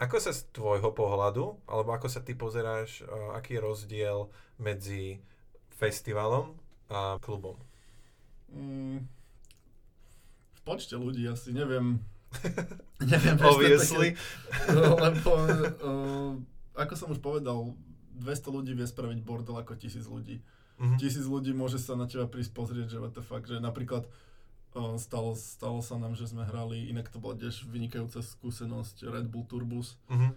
ako sa z tvojho pohľadu, alebo ako sa ty pozeráš, aký je rozdiel medzi festivalom a klubom? Mm, v počte ľudí asi, neviem, neviem, obviously, lebo uh, ako som už povedal, dvesto ľudí vie spraviť bordel ako tisíc ľudí. Mm-hmm. Tisíc ľudí môže sa na teba prísť pozrieť, že what the fuck, že napríklad uh, stalo, stalo sa nám, že sme hrali, inak to bola tiež vynikajúca skúsenosť Red Bull Turbus. Mm-hmm.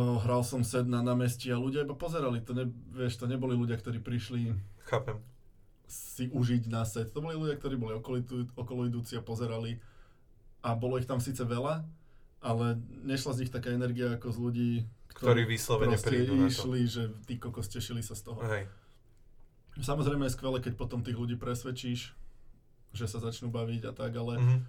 Uh, hral som set na námestí a ľudia iba pozerali, to, ne, vieš, to neboli ľudia, ktorí prišli. Chápem. Si užiť na set. To boli ľudia, ktorí boli okolo idúci a pozerali a bolo ich tam síce veľa, ale nešla z nich taká energia ako z ľudí, ktorí, ktorí vyslovene prídu na to. Išli, že tí kokos tešili sa z toho. Hej. Samozrejme je skvelé, keď potom tých ľudí presvedčíš, že sa začnú baviť a tak, ale, mm-hmm.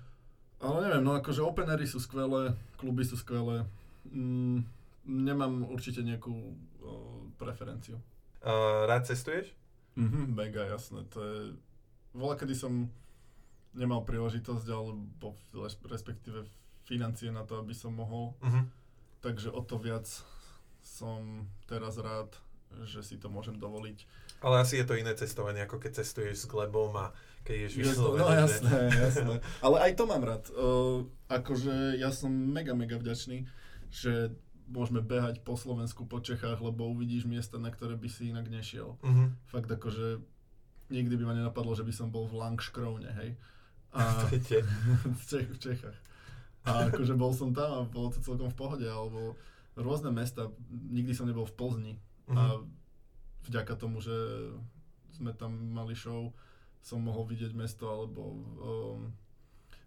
ale neviem, no akože openery sú skvelé, kluby sú skvelé, mm, nemám určite nejakú o, preferenciu. Uh, rád cestuješ? Mhm, mega, jasné, to je... Voľa, kedy som nemal príležitosť, alebo respektíve financie na to, aby som mohol. Mm-hmm. Takže o to viac som teraz rád, že si to môžem dovoliť. Ale asi je to iné cestovanie, ako keď cestuješ s Glebom a keď ješ vyslovené. No jasné, jasné. Ale aj to mám rád. Uh, akože ja som mega, mega vďačný, že môžeme behať po Slovensku, po Čechách, lebo uvidíš miesta, na ktoré by si inak nešiel. Mm-hmm. Fakt akože nikdy by ma nenapadlo, že by som bol v Langškrovne, hej. A v Čech, v Čechách. A akože bol som tam a bolo to celkom v pohode, alebo rôzne mesta, nikdy som nebol v Plzni. Mm-hmm. A vďaka tomu, že sme tam mali show, som mohol vidieť mesto, alebo um,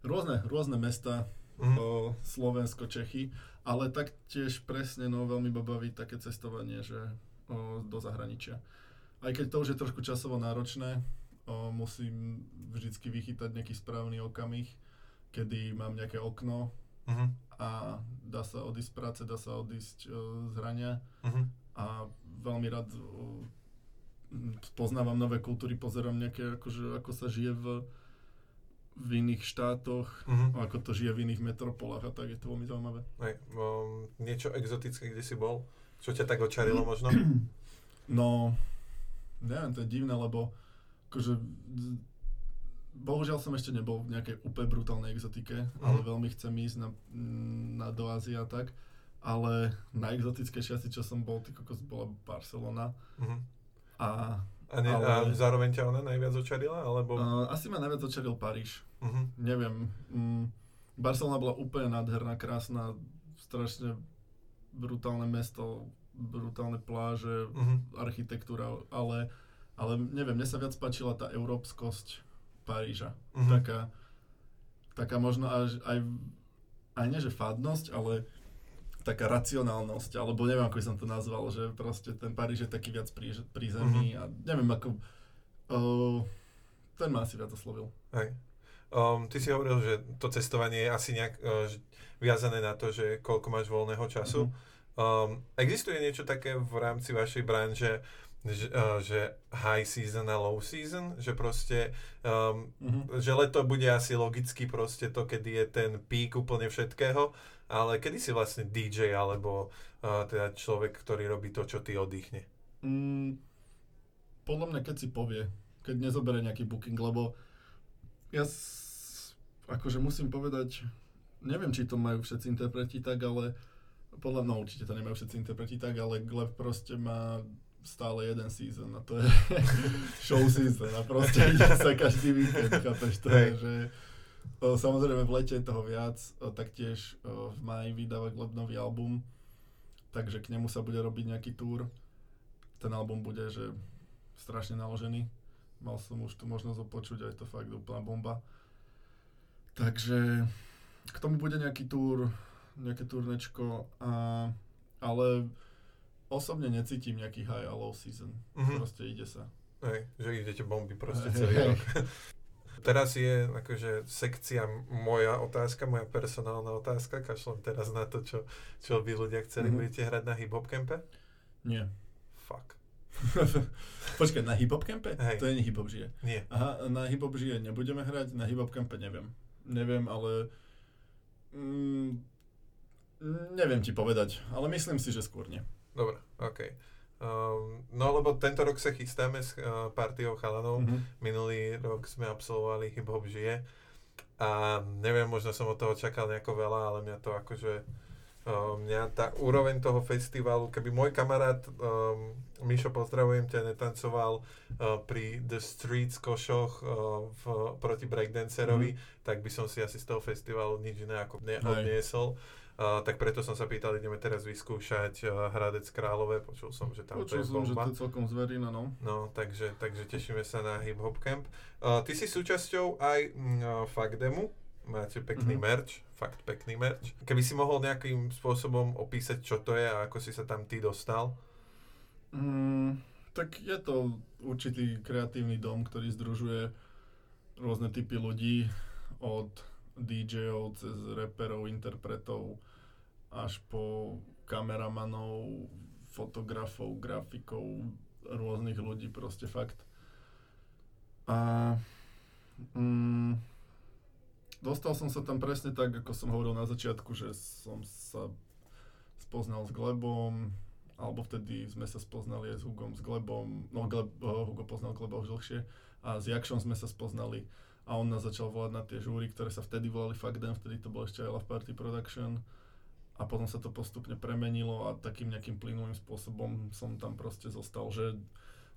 rôzne, rôzne mesta, mm-hmm. o Slovensko, Čechy, ale taktiež presne no, veľmi ma baví také cestovanie, že o, do zahraničia. Aj keď to už je trošku časovo náročné, o, musím vždycky vychytať nejaký správny okamih, kedy mám nejaké okno mm-hmm. a dá sa odísť z práce, dá sa odísť o, z hrania mm-hmm. a veľmi rád o, poznávam nové kultúry, pozerám nejaké, akože, ako sa žije v, v iných štátoch, uh-huh. ako to žije v iných metropolách a tak, je to veľmi zaujímavé. Hej, um, niečo exotické, kde si bol? Čo ťa tak očarilo možno? No, neviem, to je divné, lebo akože, bohužiaľ som ešte nebol v nejakej úplne brutálnej exotike, uh-huh. ale veľmi chcem ísť na, na do Ázie a tak, ale najexotickejšie asi, čo som bol, ty kokos, bola Barcelona. Uh-huh. A, a, ne, ale, a zároveň ťa ona najviac očarila? Alebo... Uh, asi ma najviac očaril Paríž. Uh-huh. Neviem. Um, Barcelona bola úplne nádherná, krásna, strašne brutálne mesto, brutálne pláže, uh-huh. architektúra, ale, ale neviem, mne sa viac páčila tá európskosť Paríža. Uh-huh. Taká, taká možno až aj, aj nie že fádnosť, ale taká racionálnosť, alebo neviem, ako som to nazval, že proste ten Paríž je taký viac pri, pri zemi uh-huh. a neviem, ako... Uh, ten ma asi viac oslovil. Hej. Um, ty si hovoril, že to cestovanie je asi nejak uh, viazané na to, že koľko máš voľného času. Uh-huh. Um, existuje niečo také v rámci vašej branže, že, uh, že high season a low season? Že proste, um, uh-huh. že leto bude asi logicky proste to, kedy je ten pík úplne všetkého, ale kedy si vlastne dý džej alebo uh, teda človek, ktorý robí to, čo ty, oddychne? Mm, podľa mňa, keď si povie, keď nezoberie nejaký booking, lebo ja s, akože musím povedať, neviem, či to majú všetci interpreti tak, ale podľa mňa určite to nemajú všetci interpreti tak, ale Gleb proste má stále jeden season a to je show season a proste ide sa každý víkend, chápeš to, hey. Že... Samozrejme v lete je toho viac, taktiež v máji vydáva Gleb nový album, takže k nemu sa bude robiť nejaký túr. Ten album bude, že strašne naložený, mal som už tu možnosť opočuť a je to fakt úplná bomba. Takže k tomu bude nejaký túr, nejaké turnečko, a, ale osobne necítim nejaký high a low season, mm-hmm. proste ide sa. Hej, že idete bomby proste hey, celý hey. Rok. Teraz je akože sekcia moja otázka, moja personálna otázka. Kašlem teraz na to, čo, čo by ľudia chceli. Mm-hmm. Budete hrať na hip-hop campe? Nie. Fuck. Počkaj, na hip-hop campe? Hej. To je hip-hop žije. Nie. Aha, na hip-hop žije nebudeme hrať, na hip-hop campe neviem. Neviem, ale... Mm, neviem ti povedať, ale myslím si, že skôr nie. Dobre, okej. Okay. Um, no lebo tento rok sa chystáme s uh, partiou chalanov, mm-hmm. minulý rok sme absolvovali Hip Hop žije a neviem, možno som od toho čakal nejako veľa, ale mňa to akože, um, mňa tá úroveň toho festivalu, keby môj kamarát, um, Mišo, pozdravujem ťa, netancoval uh, pri The Streets košoch uh, v, proti breakdancerovi, mm-hmm. tak by som si asi z toho festivalu nič iné ako neodniesol. Uh, tak preto som sa pýtal, ideme teraz vyskúšať uh, Hradec Králové, počul som, že tam to je bomba. Počul som, že to je celkom zverina, no. No, takže, takže tešíme sa na Hip Hop Camp. Uh, ty si súčasťou aj uh, Fakdemu, máte pekný mm-hmm. merch, fakt pekný merch. Keby si mohol nejakým spôsobom opísať, čo to je a ako si sa tam ty dostal? Mm, tak je to určitý kreatívny dom, ktorý združuje rôzne typy ľudí od dý džejov, cez reperov, interpretov, až po kameramanov, fotografov, grafikov, rôznych ľudí, proste fakt. A mm, dostal som sa tam presne tak, ako som hovoril na začiatku, že som sa spoznal s Glebom, alebo vtedy sme sa spoznali aj s Hugom, s Glebom, no Gleb, oh, Hugo poznal Gleba už dlhšie, a s Jakšom sme sa spoznali. A on nás začal volať na tie žúry, ktoré sa vtedy volali Fuckdamn, vtedy to bolo ešte aj Love Party Production. A potom sa to postupne premenilo a takým nejakým plynulým spôsobom som tam proste zostal, že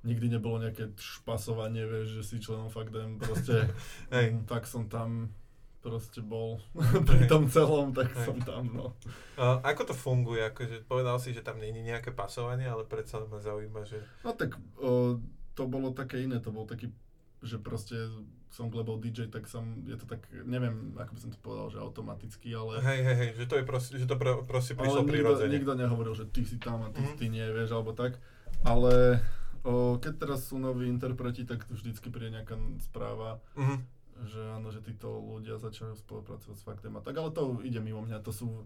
nikdy nebolo nejaké špasovanie, vieš, že si členom Fuckdamn, proste hey. Tak som tam proste bol pri tom celom, tak hey. Som tam, no. Uh, ako to funguje? Akože povedal si, že tam nie je nejaké pasovanie, ale predsa ma zaujíma, že... No tak uh, to bolo také iné, to bol taký že proste som Glebov dý džej, tak som, je to tak, neviem, ako by som to povedal, že automaticky, ale... Hej, hej, hej, že to je proste, že to pro, proste prišlo prirodzene. Ale nikto nehovoril, že ty si tam a ty, mm. ty nie, vieš, alebo tak, ale o, keď teraz sú noví interpreti, tak vždycky príde nejaká správa, mm. že áno, že títo ľudia začali spolupracovať s Fakdemu, tak, ale to ide mimo mňa, to sú...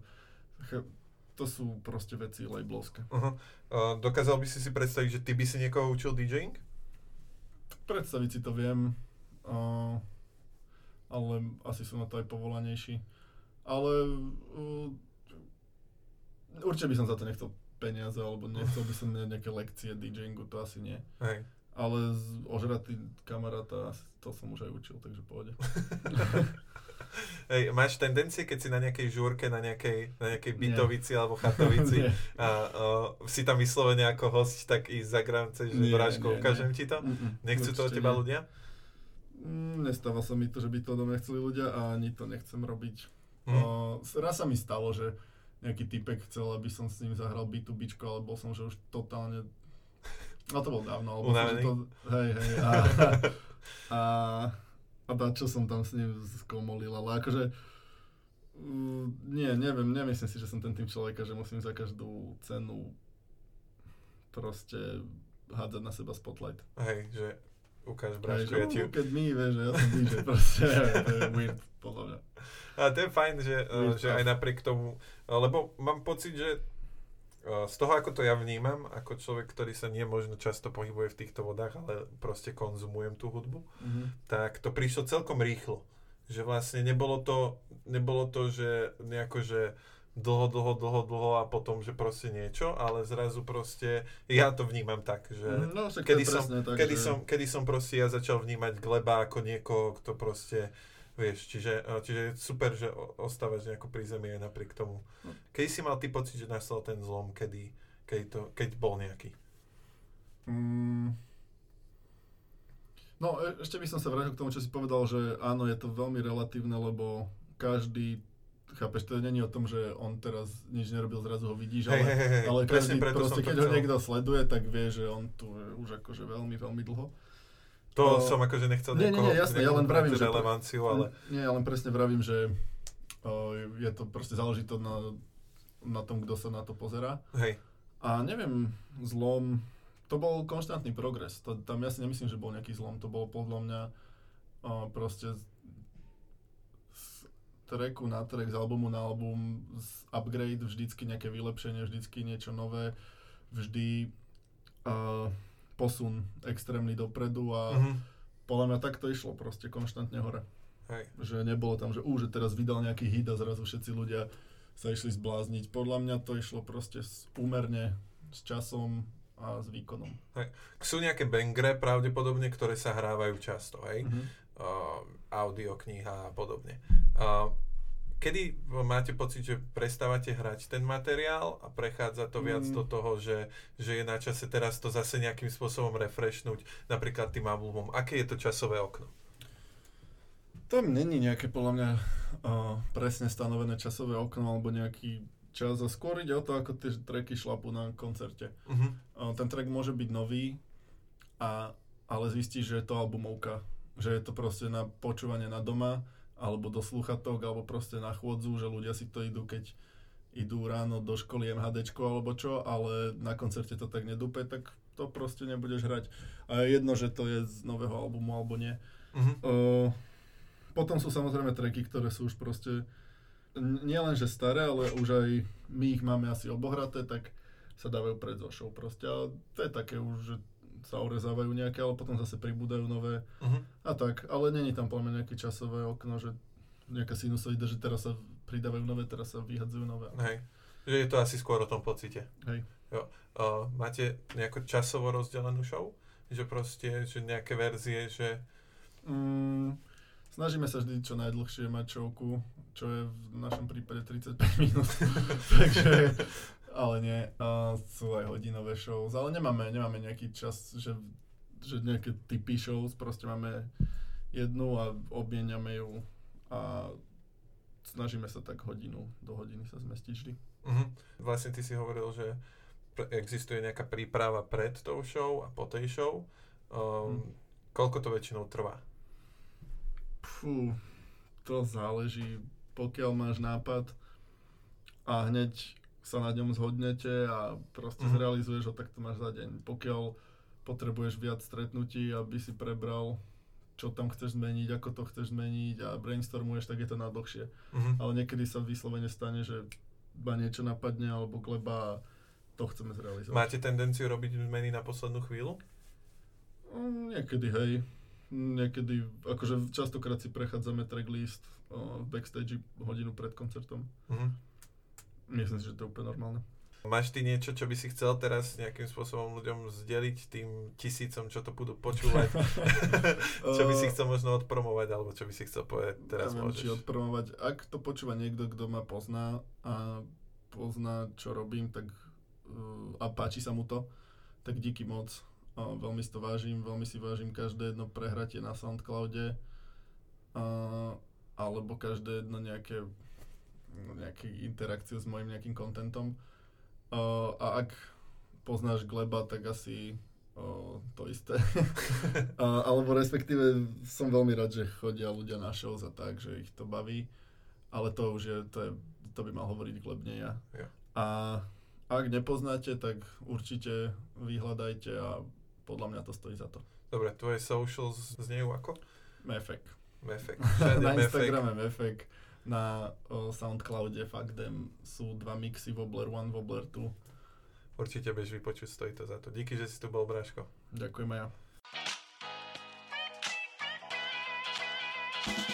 To sú proste veci labelovské. Uh-huh. Uh, dokázal by si si predstaviť, že ty by si niekoho učil DJing? Predstaviť si to viem, uh, ale asi sú na to aj povolanejší. Ale uh, určite by som za to nechcel peniaze, alebo nechcel by som nejaké lekcie DJingu, to asi nie. Hej. Ale ožratý kamaráta, to som už aj učil, takže pohode. Hej, máš tendencie, keď si na nejakej žúrke, na nejakej, na nejakej bytovici Nie. alebo chatovici a o, si tam vyslovene ako host, tak ísť za gramce, že Nie, bráško, nie, ukážem nie. ti to? Mm-mm, Nechcú to od teba nie. ľudia? Mm, nestáva sa mi to, že by to odo mňa chceli ľudia a ani to nechcem robiť. Mm. O, raz sa mi stalo, že nejaký typek chcel, aby som s ním zahral bytu bičko, ale bol som, že už totálne... No to bol dávno, alebo som, to... Hej, hej, a... a... A čo som tam s ním skomolil, ale akože... Uh, nie, neviem, nemyslím si, že som ten tým človeka, že musím za každú cenu proste hádzať na seba spotlight. Hej, že ukáž brášku, ja ti... Keď mi, vieš, že ja som dý džej, proste, to je weird, podľa mňa. A to je fajn, že, uh, že aj napriek tomu, lebo mám pocit, že uh, z toho, ako to ja vnímam, ako človek, ktorý sa nie možno často pohybuje v týchto vodách, ale proste konzumujem tú hudbu, mm-hmm. tak to prišlo celkom rýchlo. Že vlastne nebolo to, nebolo to, že nejako, že dlho, dlho, dlho, dlho a potom, že proste niečo, ale zrazu proste, ja to vnímam tak, že no, kedy, som, tak, kedy, že... som, kedy som proste ja začal vnímať Gleba ako niekoho, kto proste vieš, čiže, čiže je super, že ostávaš nejako pri zemi aj napriek tomu. Kedy si mal ty pocit, že nastal ten zlom, kedy, kedy to, keď bol nejaký? Mm. No, ešte by som sa vrátil k tomu, čo si povedal, že áno, je to veľmi relatívne, lebo každý, chápeš, to nie je o tom, že on teraz nič nerobil, zrazu ho vidíš, ale, hey, hey, hey, ale každý proste, keď ho niekto sleduje, tak vie, že on tu je už akože veľmi, veľmi dlho. To uh, som akože nechcel nie, niekoho... Nie, nie, jasné, ja len vravím, že... Relevanciu, ale... Nie, ja len presne vravím, že uh, je to proste záleží to na, na tom, kto sa na to pozerá. Hej. A neviem, zlom... To bol konštantný progres. To, tam ja si nemyslím, že bol nejaký zlom. To bolo podľa mňa uh, proste z, z tracku na track, z albumu na album, z upgrade, vždycky nejaké vylepšenie, vždycky niečo nové, vždy... Uh, posun extrémny dopredu a mm-hmm. podľa mňa tak to išlo proste konštantne hore. Hej. Že nebolo tam, že ú, že teraz vydal nejaký hit a zrazu všetci ľudia sa išli zblázniť. Podľa mňa to išlo proste úmerne s časom a s výkonom. Hej. Sú nejaké bangre pravdepodobne, ktoré sa hrávajú často, hej? Mm-hmm. Uh, audio, kniha a podobne. Uh, Kedy máte pocit, že prestávate hrať ten materiál a prechádza to viac mm. do toho, že, že je na čase teraz to zase nejakým spôsobom refreshnúť, napríklad tým albumom? Aké je to časové okno? Tam není nejaké, podľa mňa, uh, presne stanovené časové okno alebo nejaký čas. A skôr ide o to, ako tie tracky šlapú na koncerte. Mm-hmm. Uh, ten track môže byť nový, a, ale zistíš, že je to albumovka. Že je to proste na počúvanie na doma, alebo do slúchatok, alebo proste na chôdzu, že ľudia si to idú, keď idú ráno do školy MHDčko alebo čo, ale na koncerte to tak nedúpe, tak to proste nebudeš hrať. A jedno, že to je z nového albumu alebo nie. Mm-hmm. Uh, potom sú samozrejme tracky, ktoré sú už proste nie len že staré, ale už aj my ich máme asi obohraté, tak sa dávajú pred zošou proste. A to je také už, že sa orezávajú nejaké, ale potom zase pribúdajú nové uh-huh. a tak. Ale není tam poľa mňa nejaké časové okno, že nejaká sinusoida, že teraz sa pridávajú nové, teraz sa vyhadzujú nové. Hej, že je to asi skôr o tom pocite. Hej. Jo. Uh, máte nejako časovo rozdelenú show? Že proste, že nejaké verzie, že... Mm, snažíme sa vždy čo najdlhšie mať showku, čo je v našom prípade tridsaťpäť minút. Takže... Ale nie, uh, sú aj hodinové shows, ale nemáme, nemáme nejaký čas, že, že nejaké typy shows, proste máme jednu a obmieniame ju a snažíme sa tak hodinu, do hodiny sa zmestiť vždy. Uh-huh. Vlastne ty si hovoril, že existuje nejaká príprava pred tou show a po tej show. Um, hmm. Koľko to väčšinou trvá? Pfú, to záleží, pokiaľ máš nápad a hneď sa na ňom zhodnete a proste mm-hmm. zrealizuješ ho, tak to máš za deň. Pokiaľ potrebuješ viac stretnutí, aby si prebral, čo tam chceš zmeniť, ako to chceš zmeniť a brainstormuješ, tak je to na dlhšie. Mm-hmm. Ale niekedy sa vyslovene stane, že iba niečo napadne alebo kleba, to chceme zrealizovať. Máte tendenciu robiť zmeny na poslednú chvíľu? Niekedy, hej. Niekedy, akože častokrát si prechádzame tracklist v backstage hodinu pred koncertom. Mm-hmm. Myslím si, že to je úplne normálne. Máš ty niečo, čo by si chcel teraz nejakým spôsobom ľuďom zdeliť tým tisícom, čo to budú počúvať? Čo by si chcel možno odpromovať, alebo čo by si chcel povedať teraz? Neviem, môžeš. Či odpromovať. Ak to počúva niekto, kto ma pozná a pozná, čo robím, tak a páči sa mu to, tak díky moc. A veľmi si to vážim, veľmi si vážim každé jedno prehratie na Soundcloude a, alebo každé jedno nejaké, nejaké interakcie s mojim nejakým contentom. A, a ak poznáš Gleba, tak asi a, to isté. A, alebo respektíve som veľmi rád, že chodia ľudia na shows a tak, že ich to baví, ale to už je, to, je, to by mal hovoriť Gleb, nie ja. Yeah. A ak nepoznáte, tak určite vyhľadajte a podľa mňa to stojí za to. Dobre, tvoje socials znejú ako? Mefek. Mefek. Na Instagrame Mefek, na o, Soundcloude Fakdem sú dva mixy, Wobbler jeden, Wobbler dva. Určite budeš vypočuť, stojí to za to. Díky, že si tu bol, Bráško. Ďakujem aj ja.